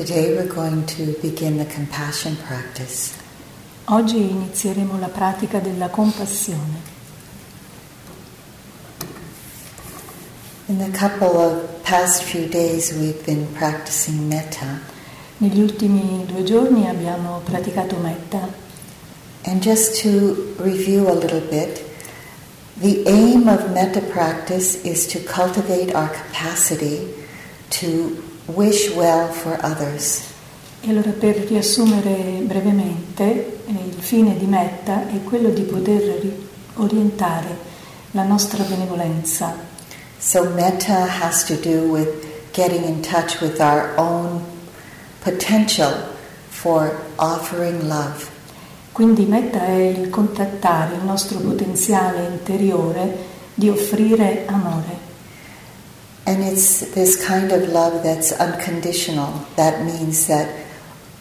Today we're going to begin the compassion practice. Oggi inizieremo la pratica della compassione. In the couple of past few days we've been practicing metta. Negli ultimi 2 giorni abbiamo praticato metta. And just to review a little bit, the aim of metta practice is to cultivate our capacity to wish well for others. E allora, per riassumere brevemente, il fine di metta è quello di poter orientare la nostra benevolenza. So metta has to do with getting in touch with our own potential for offering love. Quindi metta è il contattare il nostro potenziale interiore di offrire amore. And it's this kind of love that's unconditional. That means that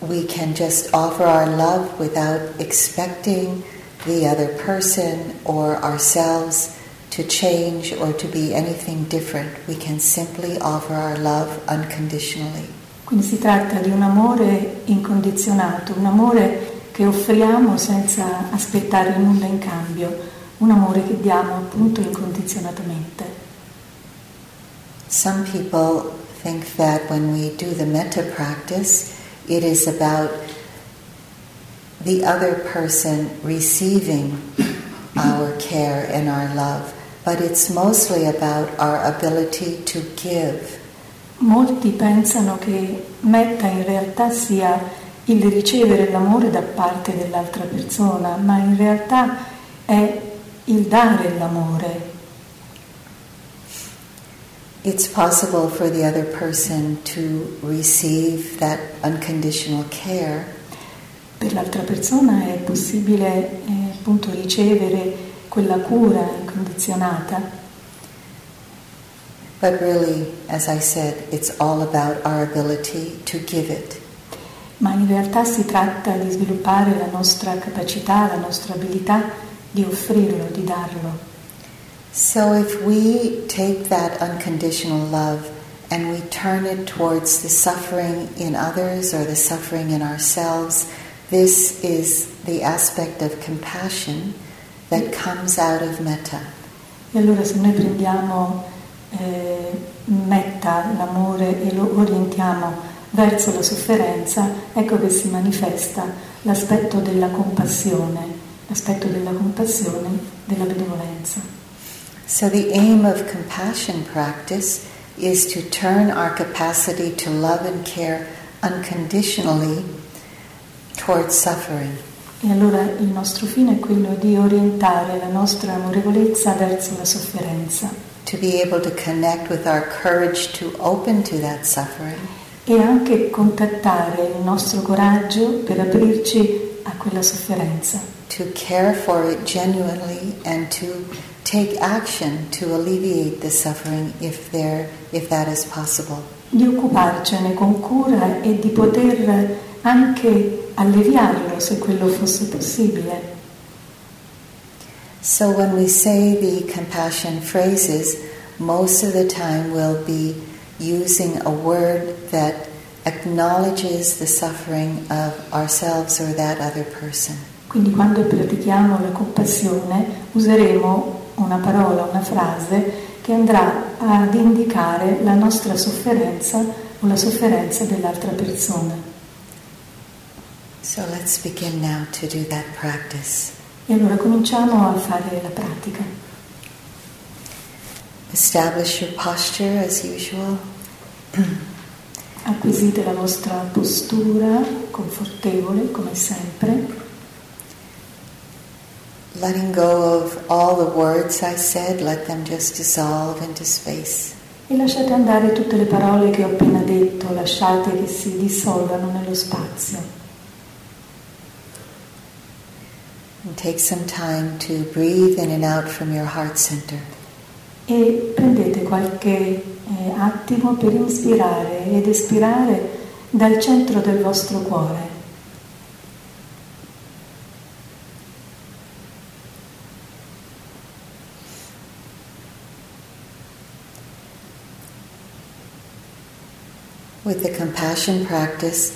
we can just offer our love without expecting the other person or ourselves to change or to be anything different. We can simply offer our love unconditionally. Quindi si tratta di un amore incondizionato, un amore che offriamo senza aspettare nulla in cambio, un amore che diamo appunto incondizionatamente. Some people think that when we do the metta practice, it is about the other person receiving our care and our love, but it's mostly about our ability to give. Molti pensano che metta in realtà sia il ricevere l'amore da parte dell'altra persona, ma in realtà è il dare l'amore. It's possible for the other person to receive that unconditional care. Per l'altra persona è possibile appunto ricevere quella cura incondizionata. But really, as I said, it's all about our ability to give it. Ma in realtà si tratta di sviluppare la nostra capacità, la nostra abilità di offrirlo, di darlo. So if we take that unconditional love and we turn it towards the suffering in others or the suffering in ourselves, this is the aspect of compassion that comes out of metta. E allora, se noi prendiamo metta, l'amore, e lo orientiamo verso la sofferenza, ecco che si manifesta l'aspetto della compassione, della benevolenza. So the aim of compassion practice is to turn our capacity to love and care unconditionally towards suffering. E allora il nostro fine è quello di orientare la nostra amorevolezza verso la sofferenza. To be able to connect with our courage to open to that suffering. E anche contattare il nostro coraggio per aprirci a quella sofferenza. To care for it genuinely and to take action to alleviate the suffering if that is possible. Di occuparcene con cura e di poter anche alleviarlo se quello fosse possibile. So when we say the compassion phrases, most of the time we'll be using a word that acknowledges the suffering of ourselves or that other person. Quindi quando pratichiamo la compassione useremo una parola, una frase che andrà ad indicare la nostra sofferenza o la sofferenza dell'altra persona. So let's begin now to do that practice. E allora cominciamo a fare la pratica. Establish your posture as usual. Acquisite la vostra postura confortevole come sempre. Letting go of all the words I said, let them just dissolve into space. E lasciate andare tutte le parole che ho appena detto, lasciate che si dissolvano nello spazio. And take some time to breathe in and out from your heart center. E prendete qualche attimo per inspirare ed espirare dal centro del vostro cuore. With the compassion practice,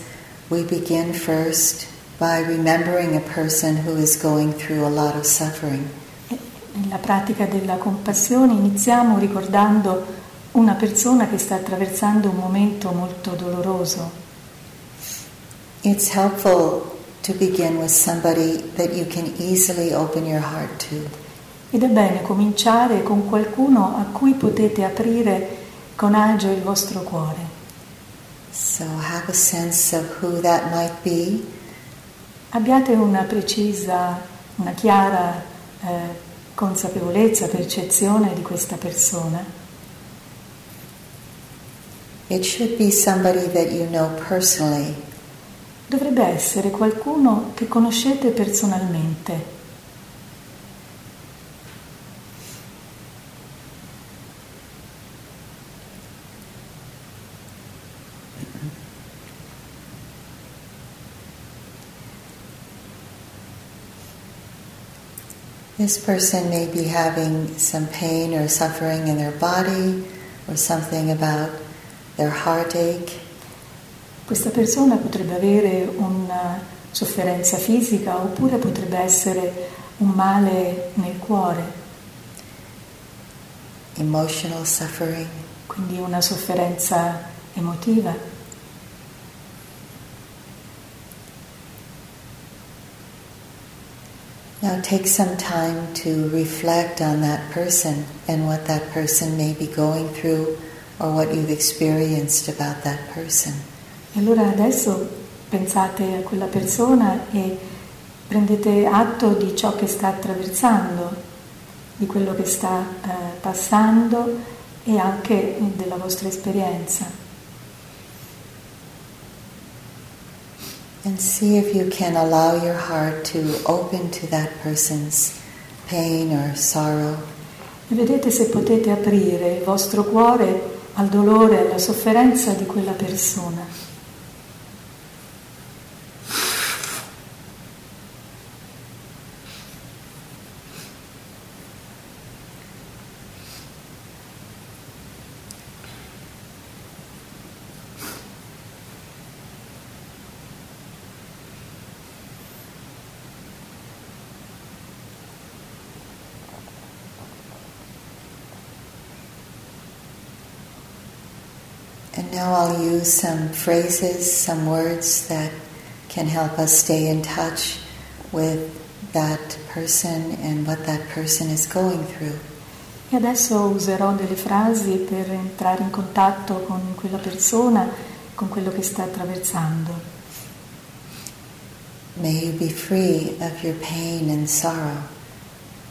we begin first by remembering a person who is going through a lot of suffering. Nella pratica della compassione iniziamo ricordando una persona che sta attraversando un momento molto doloroso. It's helpful to begin with somebody that you can easily open your heart to. Ed è bene cominciare con qualcuno a cui potete aprire con agio il vostro cuore. So have a sense of who that might be. Abbiate una precisa, una chiara consapevolezza, percezione di questa persona. It should be somebody that you know personally. Dovrebbe essere qualcuno che conoscete personalmente. This person may be having some pain or suffering in their body or something about their heartache. Questa persona potrebbe avere una sofferenza fisica oppure potrebbe essere un male nel cuore. Emotional suffering. Quindi una sofferenza emotiva. Now take some time to reflect on that person and what that person may be going through or what you've experienced about that person. E allora adesso pensate a quella persona e prendete atto di ciò che sta attraversando, di quello che sta passando e anche della vostra esperienza. And see if you can allow your heart to open to that person's pain or sorrow. E vedete se potete aprire il vostro cuore al dolore, alla sofferenza di quella persona. Now I'll use some phrases, some words that can help us stay in touch with that person and what that person is going through. E adesso userò delle frasi per entrare in contatto con quella persona, con quello che sta attraversando. May you be free of your pain and sorrow.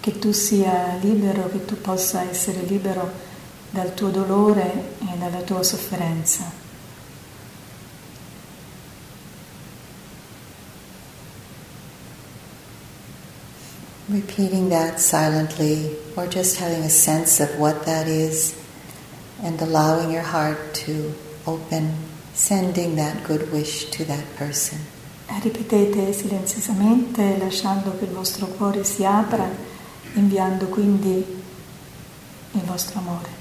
Che tu sia libero, che tu possa essere libero dal tuo dolore e dalla tua sofferenza. Repeating that silently or just having a sense of what that is and allowing your heart to open, sending that good wish to that person. Ripetete silenziosamente, lasciando che il vostro cuore si apra, inviando quindi il vostro amore.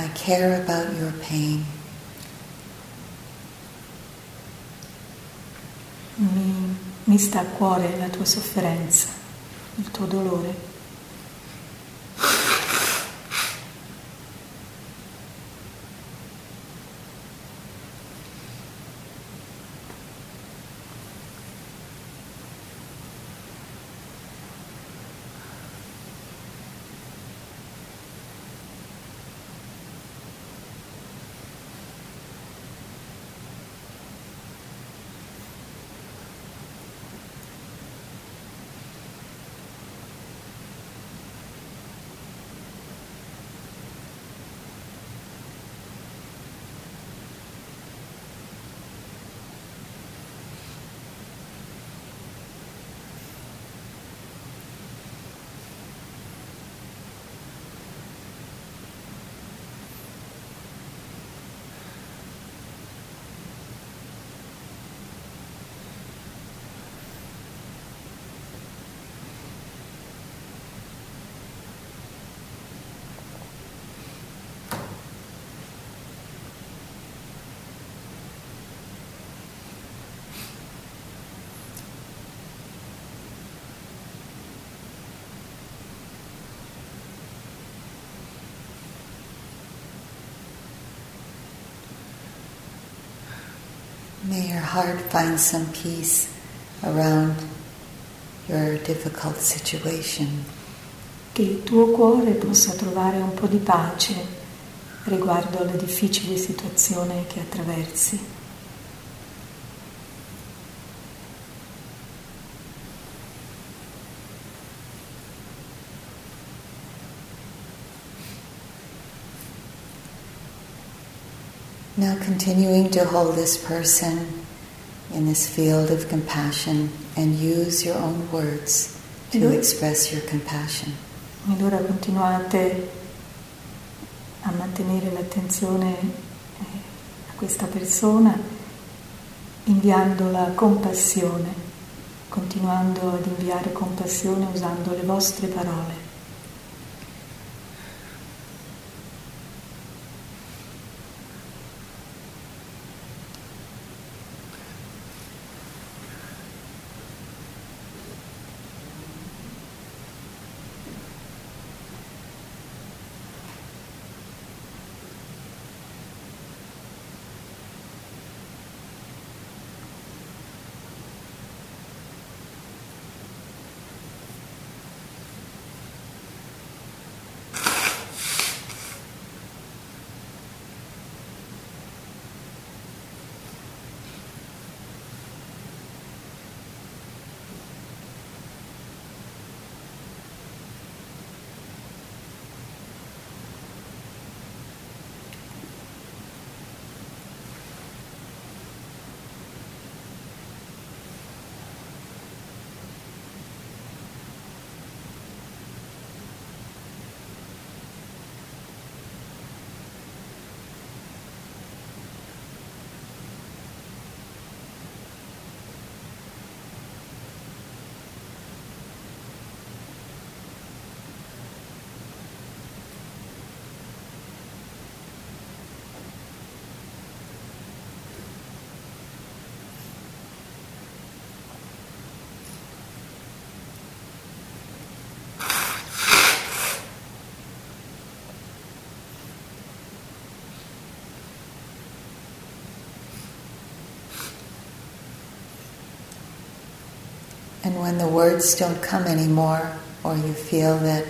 I care about your pain. Mi sta a cuore la tua sofferenza, il tuo dolore. May your heart find some peace around your difficult situation. Che il tuo cuore possa trovare un po' di pace riguardo alla difficile situazione che attraversi. Now continuing to hold this person in this field of compassion and use your own words to express your compassion. Ed ora continuate a mantenere l'attenzione a questa persona inviando la compassione, continuando ad inviare compassione usando le vostre parole. And when the words don't come anymore, or you feel that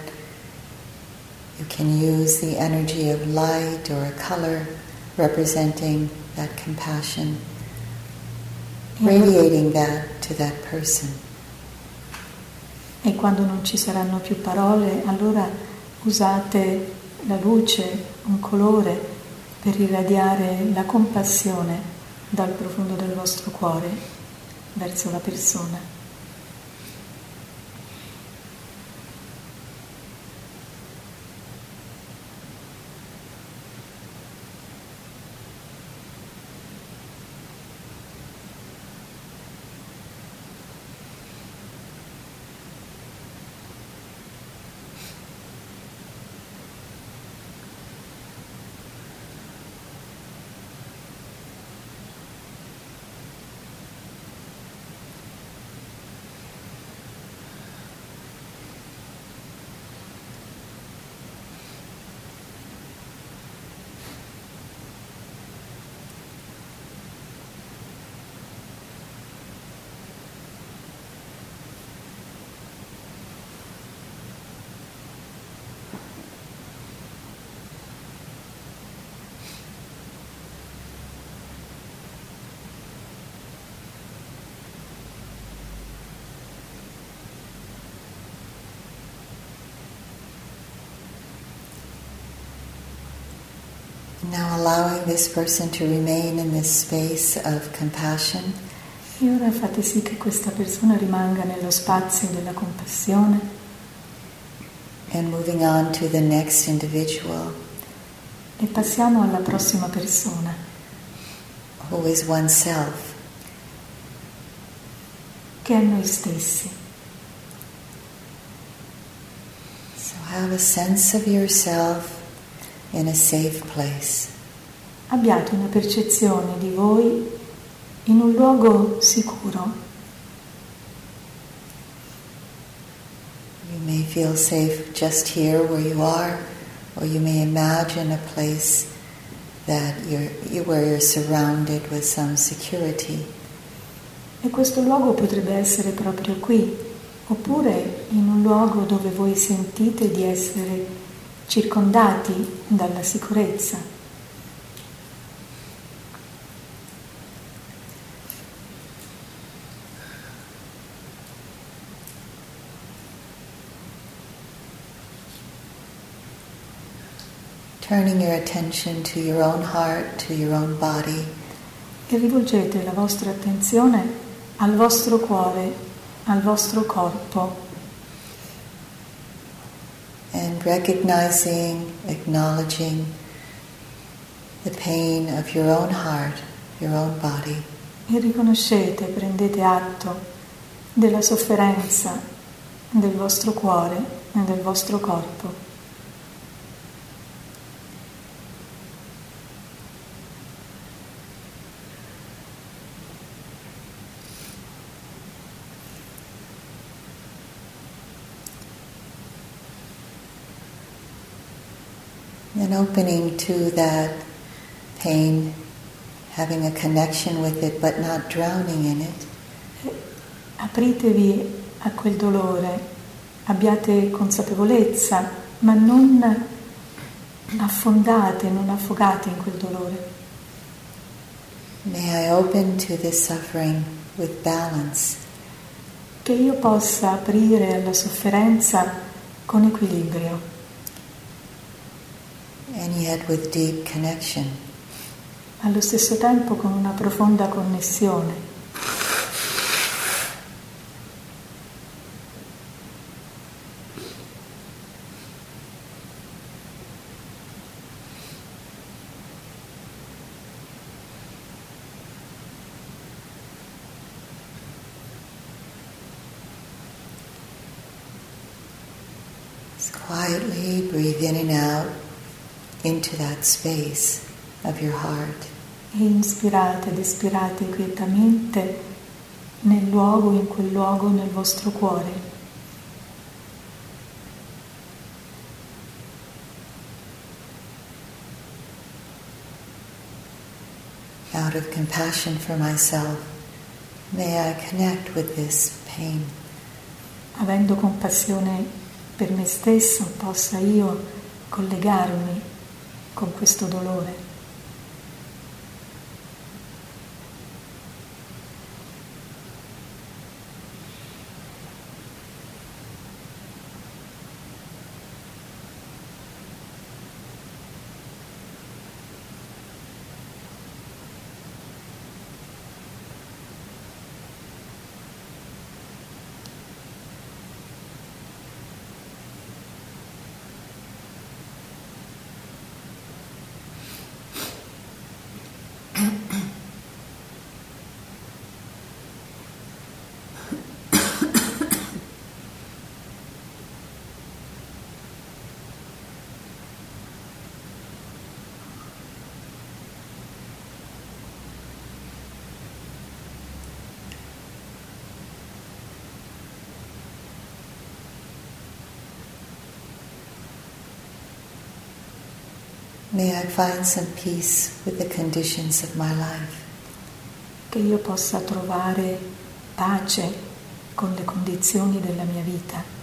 you can use the energy of light or a color representing that compassion, radiating that to that person. E quando non ci saranno più parole, allora usate la luce, un colore, per irradiare la compassione dal profondo del vostro cuore verso la persona. Now allowing this person to remain in this space of compassion. E ora fate sì che questa persona rimanga nello spazio della compassione. And moving on to the next individual. E passiamo alla prossima persona. Who is oneself. Che è noi stessi. So have a sense of yourself in a safe place. Abbiate una percezione di voi in un luogo sicuro. You may feel safe just here where you are, or you may imagine a place that where you're surrounded with some security. E questo luogo potrebbe essere proprio qui, oppure in un luogo dove voi sentite di essere circondati dalla sicurezza. Turning your attention to your own heart, to your own body. E rivolgete la vostra attenzione al vostro cuore, al vostro corpo. And recognizing, acknowledging the pain of your own heart, your own body. E riconoscete, prendete atto della sofferenza del vostro cuore e del vostro corpo. And opening to that pain, having a connection with it, but not drowning in it. Apritevi a quel dolore, abbiate consapevolezza, ma non affondate, non affogate in quel dolore. May I open to this suffering with balance. Che io possa aprire alla sofferenza con equilibrio. And yet with deep connection. Allo stesso tempo con una profonda connessione. Just quietly breathe in and out. Into that space of your heart. E inspirate ed espirate quietamente nel luogo, in quel luogo, nel vostro cuore. Out of compassion for myself, may I connect with this pain. Avendo compassione per me stesso, possa io collegarmi con questo dolore. May I find some peace with the conditions of my life. Che io possa trovare pace con le condizioni della mia vita.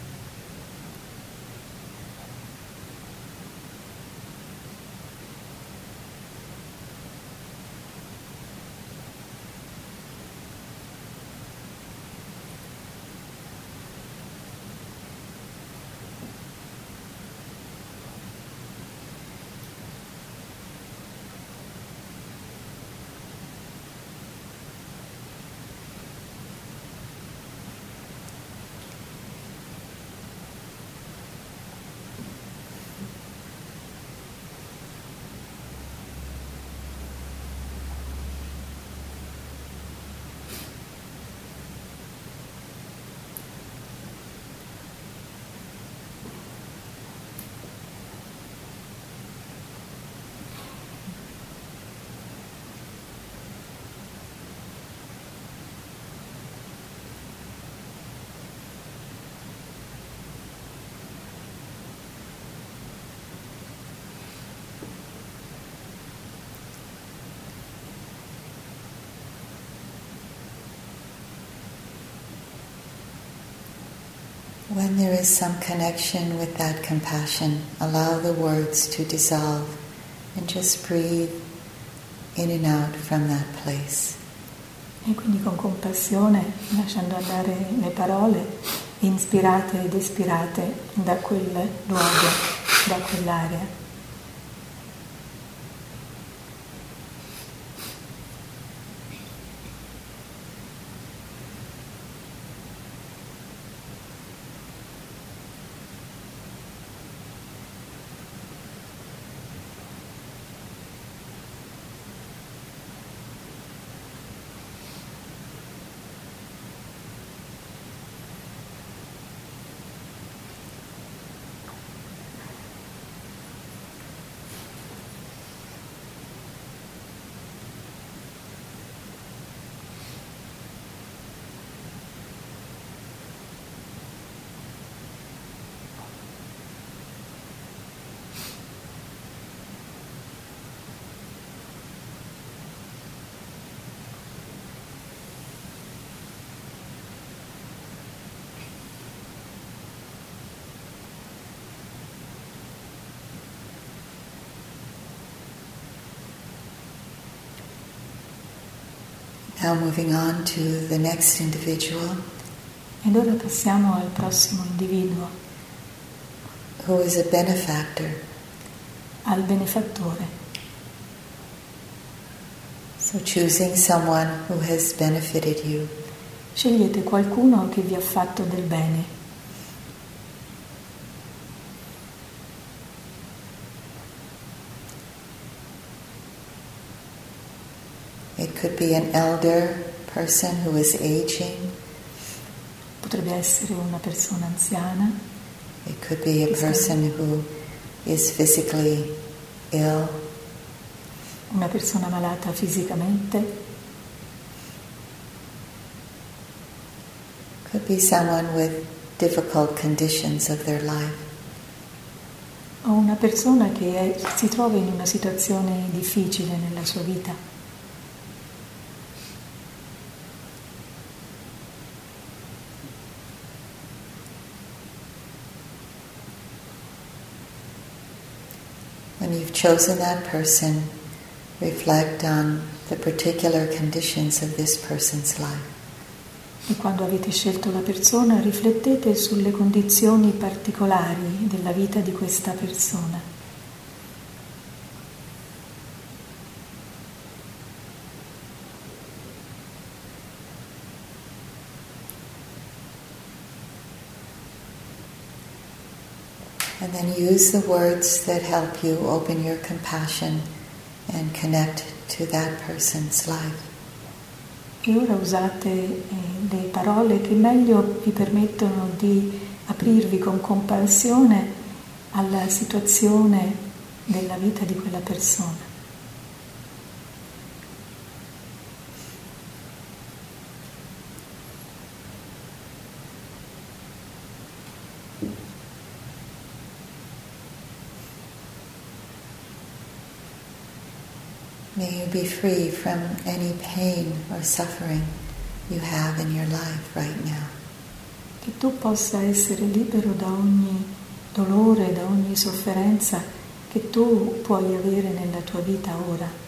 When there is some connection with that compassion, allow the words to dissolve and just breathe in and out from that place. E quindi con compassione, lasciando andare le parole, inspirate ed espirate da quel luogo, da quell'area. Now moving on to the next individual. Ed ora passiamo al prossimo individuo. Who is a benefactor? Al benefattore. So choosing someone who has benefited you. Scegliete qualcuno che vi ha fatto del bene. It could be an elder person who is aging. Potrebbe essere una persona anziana. It could be a person who is physically ill. Una persona malata fisicamente. Could be someone with difficult conditions of their life. O una persona che si trova in una situazione difficile nella sua vita. When you've chosen that person, reflect on the particular conditions of this person's life. E quando avete scelto la persona, riflettete sulle condizioni particolari della vita di questa persona. And then use the words that help you open your compassion and connect to that person's life. E ora usate le parole che meglio vi permettono di aprirvi con compassione alla situazione della vita di quella persona. May you be free from any pain or suffering you have in your life right now. Che tu possa essere libero da ogni dolore, da ogni sofferenza che tu puoi avere nella tua vita ora.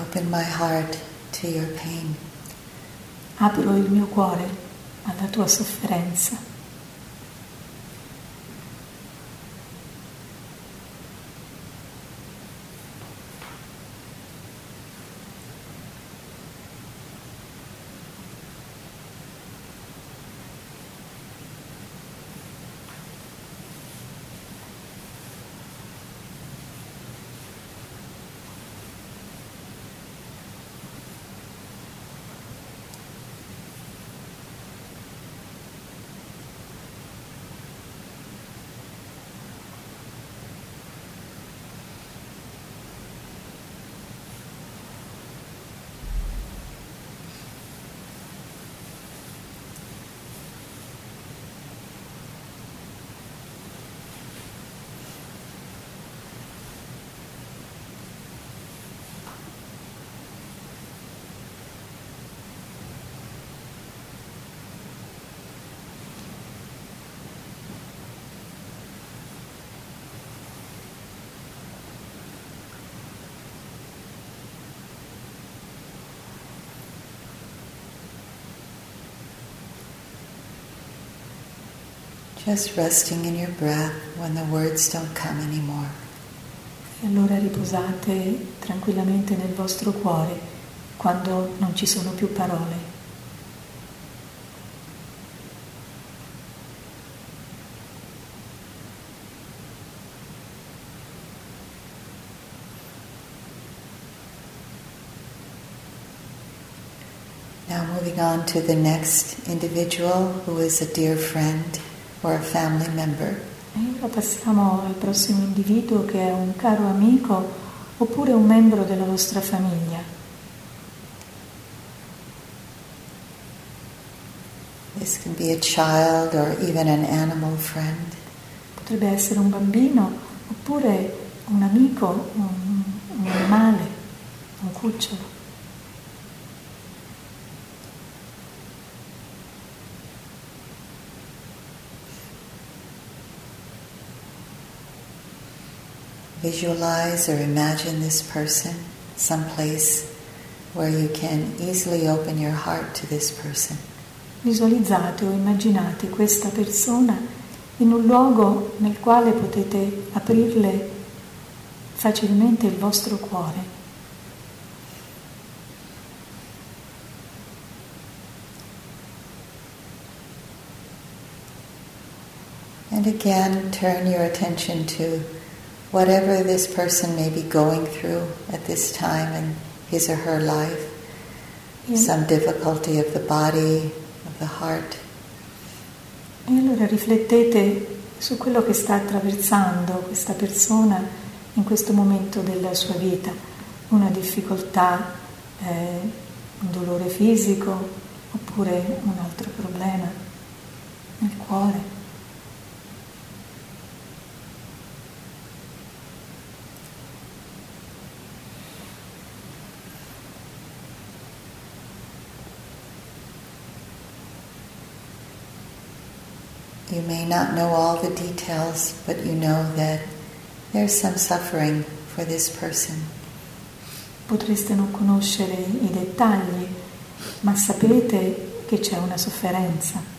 Open my heart to your pain. Apro il mio cuore alla tua sofferenza. Just resting in your breath when the words don't come anymore. E allora riposate tranquillamente nel vostro cuore quando non ci sono più parole. Now moving on to the next individual who is a dear friend or a family member. E ora passiamo al prossimo individuo che è un caro amico oppure un membro della vostra famiglia. This can be a child or even an animal friend. Potrebbe essere un bambino oppure un amico, un animale, un cucciolo. Visualize or imagine this person, someplace where you can easily open your heart to this person. Visualizzate o immaginate questa persona in un luogo nel quale potete aprirle facilmente il vostro cuore. And again, turn your attention to whatever this person may be going through at this time in his or her life, some difficulty of the body, of the heart. E allora riflettete su quello che sta attraversando questa persona in questo momento della sua vita, una difficoltà, un dolore fisico oppure un altro problema nel cuore. You may not know all the details, but you know that there's some suffering for this person. Potreste non conoscere i dettagli, ma sapete che c'è una sofferenza.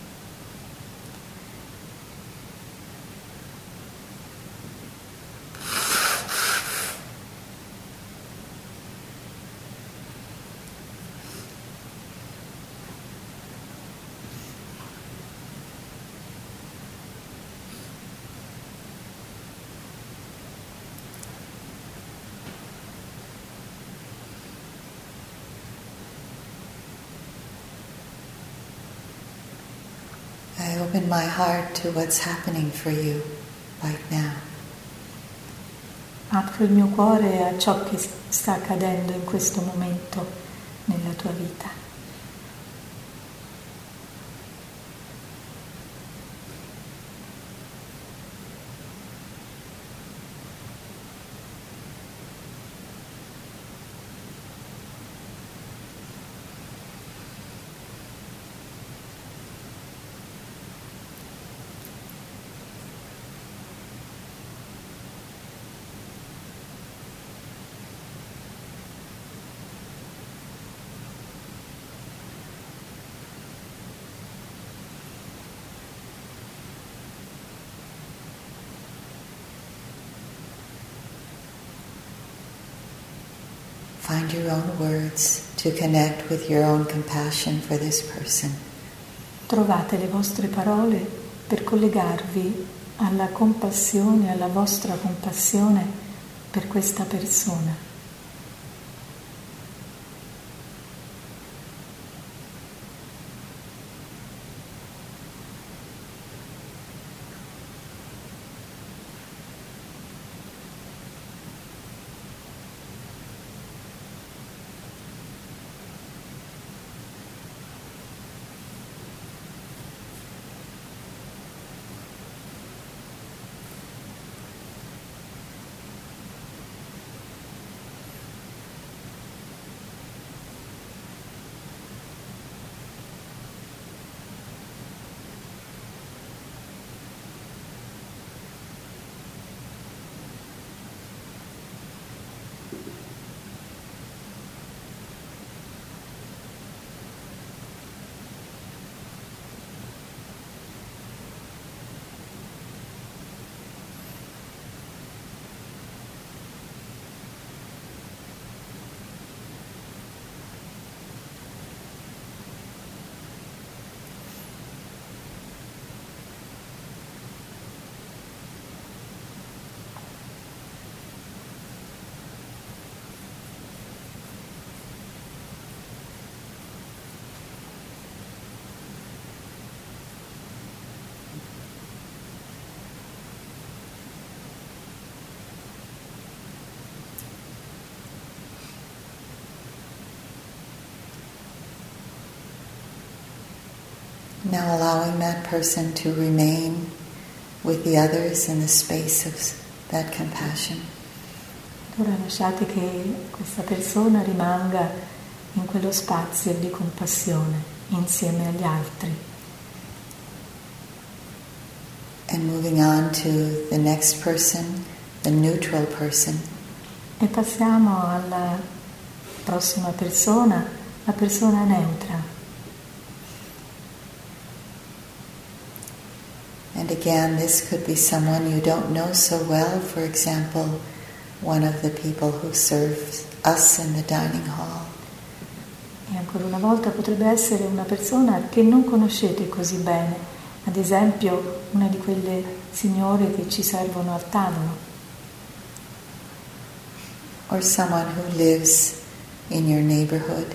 Open my heart to what's happening for you right now. Apro il mio cuore a ciò che sta accadendo in questo momento nella tua vita. Find your own words to connect with your own compassion for this person. Trovate le vostre parole per collegarvi alla compassione, alla vostra compassione per questa persona. Now allowing that person to remain with the others in the space of that compassion. Ora lasciate che questa persona rimanga in quello spazio di compassione insieme agli altri. And moving on to the next person, the neutral person. E passiamo alla prossima persona, la persona neutra. And again, this could be someone you don't know so well, for example, one of the people who serves us in the dining hall. E ancora una volta potrebbe essere una persona che non conoscete così bene, ad esempio una di quelle signore che ci servono al tavolo. Or someone who lives in your neighborhood.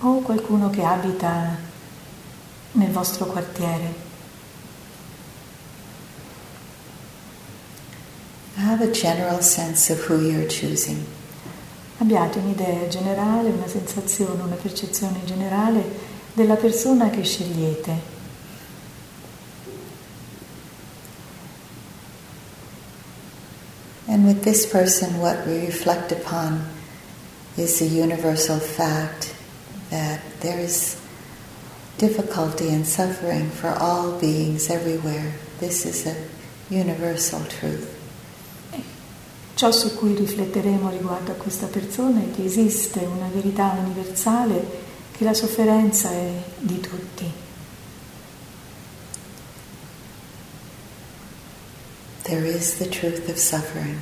O qualcuno che abita nel vostro quartiere. Have a general sense of who you're choosing. Abbiate un'idea generale, una sensazione, una percezione generale della persona che scegliete. And with this person, what we reflect upon is the universal fact that there is difficulty and suffering for all beings everywhere. This is a universal truth. Ciò su cui rifletteremo riguardo a questa persona è che esiste una verità universale, che la sofferenza è di tutti. There is the truth of suffering.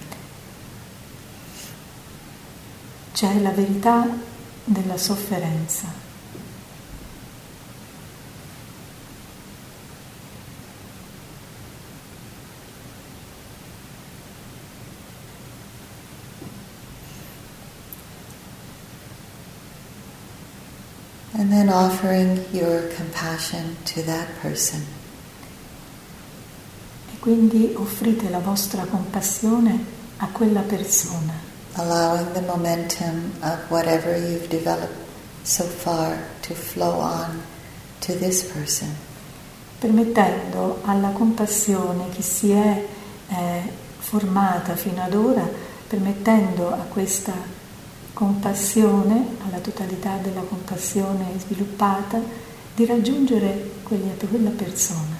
C'è la verità della sofferenza. And then offering your compassion to that person. E quindi offrite la vostra compassione a quella persona. Allowing the momentum of whatever you've developed so far to flow on to this person. Permettendo alla compassione che si è formata fino ad ora, permettendo a questa compassione, alla totalità della compassione sviluppata, di raggiungere quella persona.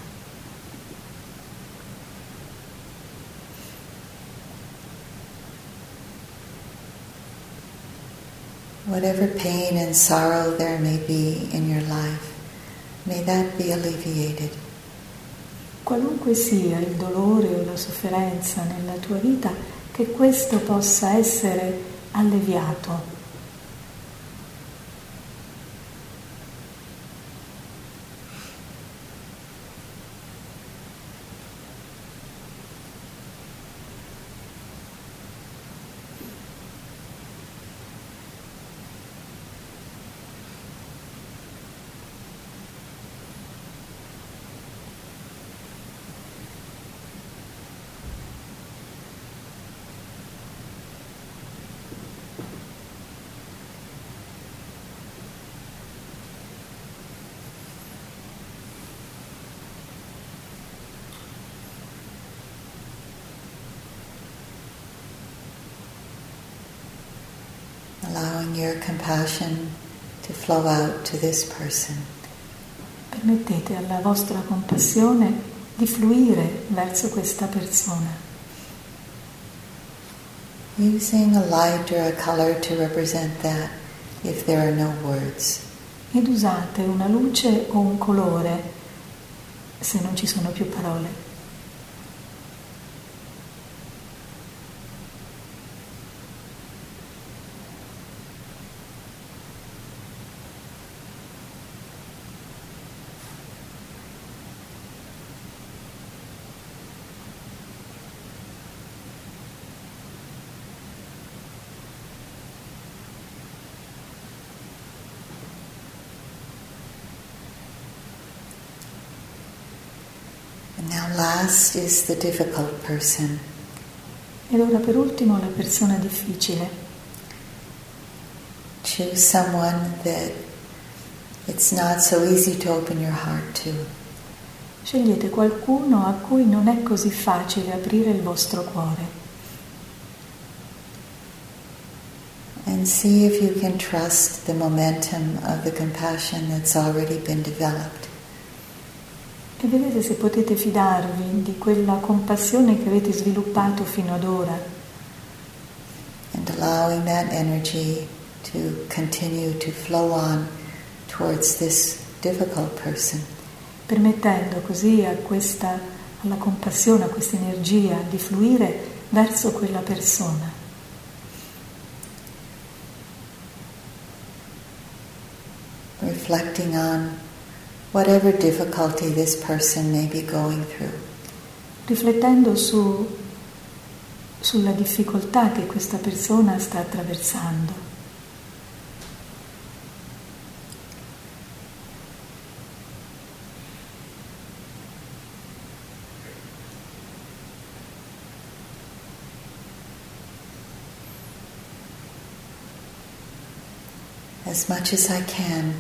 Whatever pain and sorrow there may be in your life, may that be alleviated. Qualunque sia il dolore o la sofferenza nella tua vita, che questo possa essere alleviato. Allowing your compassion to flow out to this person. Permettete alla vostra compassione di fluire verso questa persona. Using a light or a color to represent that if there are no words. Ed usate una luce o un colore se non ci sono più parole. Now last is the difficult person. Ed ora per ultimo la persona difficile. Choose someone that It's not so easy to open your heart to. Scegliete qualcuno a cui non è così facile aprire il vostro cuore. And see if you can trust the momentum of the compassion that's already been developed. E vedete se potete fidarvi di quella compassione che avete sviluppato fino ad ora. And allowing that energy to continue to flow on towards this difficult person. Permettendo così a questa, alla compassione, a questa energia di fluire verso quella persona. Reflecting on whatever difficulty this person may be going through. Riflettendo sulla difficoltà che questa persona sta attraversando. As much as I can,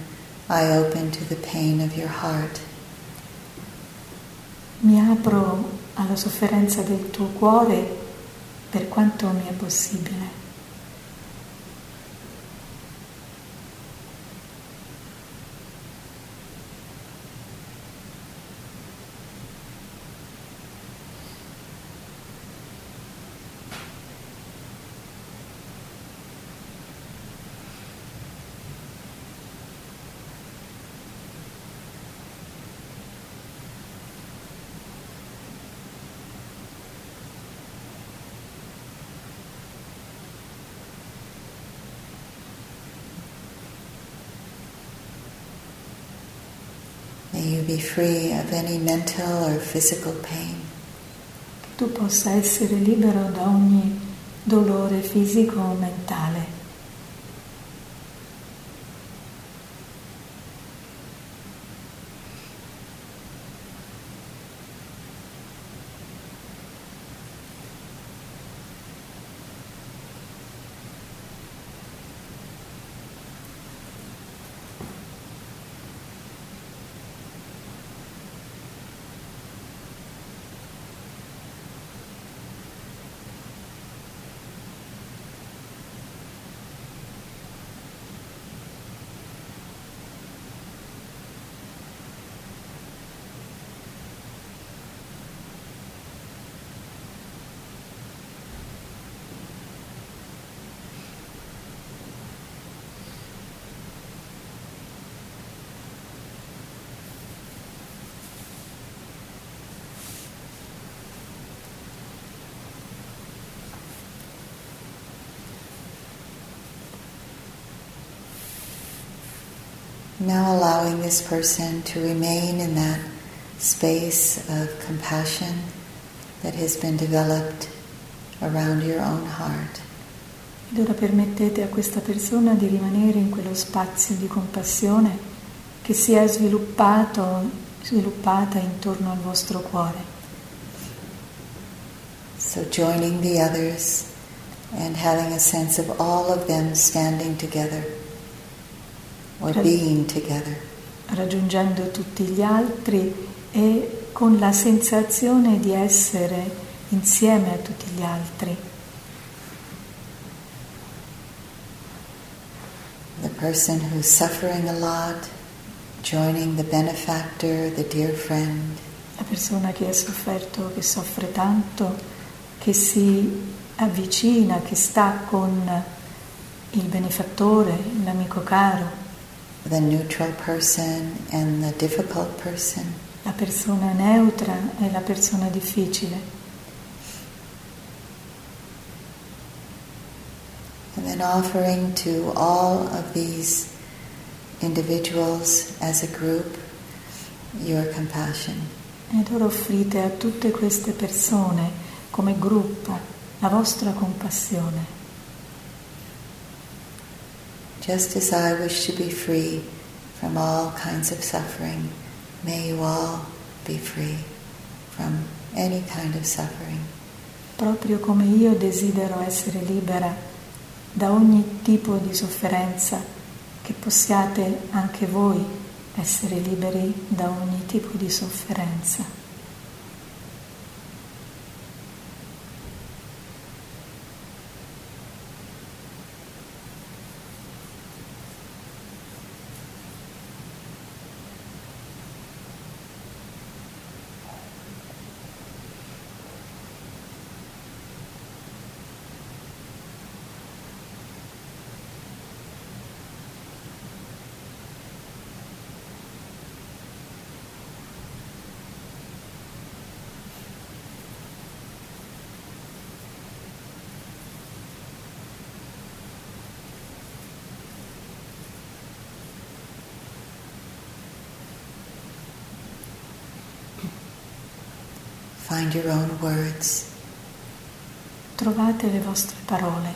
I open to the pain of your heart. Mi apro alla sofferenza del tuo cuore per quanto mi è possibile. Be free of any mental or physical pain. Tu possa essere libero da ogni dolore fisico o mentale. Now allowing this person to remain in that space of compassion that has been developed around your own heart. Ed ora permettete a questa persona di rimanere in quello spazio di compassione che si è sviluppata intorno al vostro cuore. So joining the others and having a sense of all of them standing together. Or being together. Raggiungendo tutti gli altri e con la sensazione di essere insieme a tutti gli altri. The person who's suffering a lot, joining the benefactor, the dear friend. La persona che ha sofferto, che soffre tanto, che si avvicina, che sta con il benefattore, l'amico caro. The neutral person and the difficult person. La persona neutra e la persona difficile. And then offering to all of these individuals as a group your compassion. Ed ora offrite a tutte queste persone come gruppo la vostra compassione. Just as I wish to be free from all kinds of suffering, may you all be free from any kind of suffering. Proprio come io desidero essere libera da ogni tipo di sofferenza, che possiate anche voi essere liberi da ogni tipo di sofferenza. Find your own words. Trovate le vostre parole.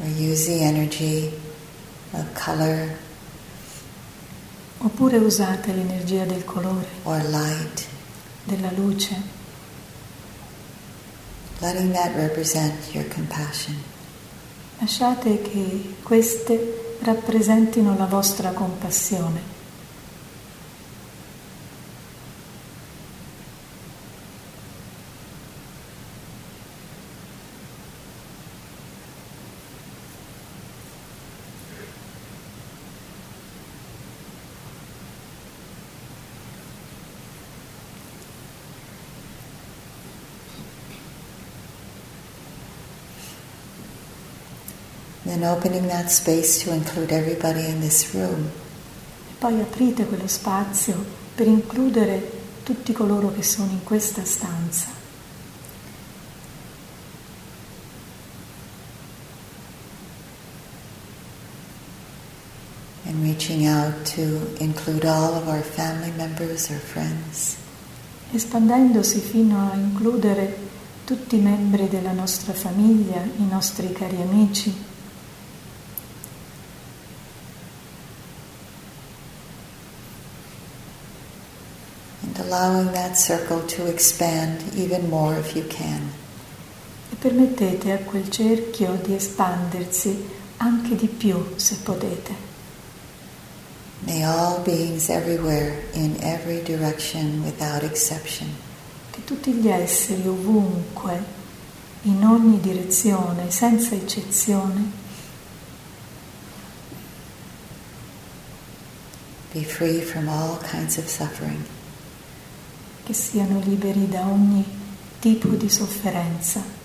Or use the energy of color. Oppure usate l'energia del colore. Or light. Della luce. Letting that represent your compassion. Lasciate che queste rappresentino la vostra compassione. And opening that space to include everybody in this room. E poi aprite quello spazio per includere tutti coloro che sono in questa stanza. And reaching out to include all of our family members or friends. Espandendosi fino a includere tutti i membri della nostra famiglia, i nostri cari amici. Allowing that circle to expand even more if you can. E permettete a quel cerchio di espandersi anche di più se potete. May all beings everywhere in every direction without exception. Che tutti gli esseri ovunque, in ogni direzione, senza eccezione, be free from all kinds of suffering. Che siano liberi da ogni tipo di sofferenza.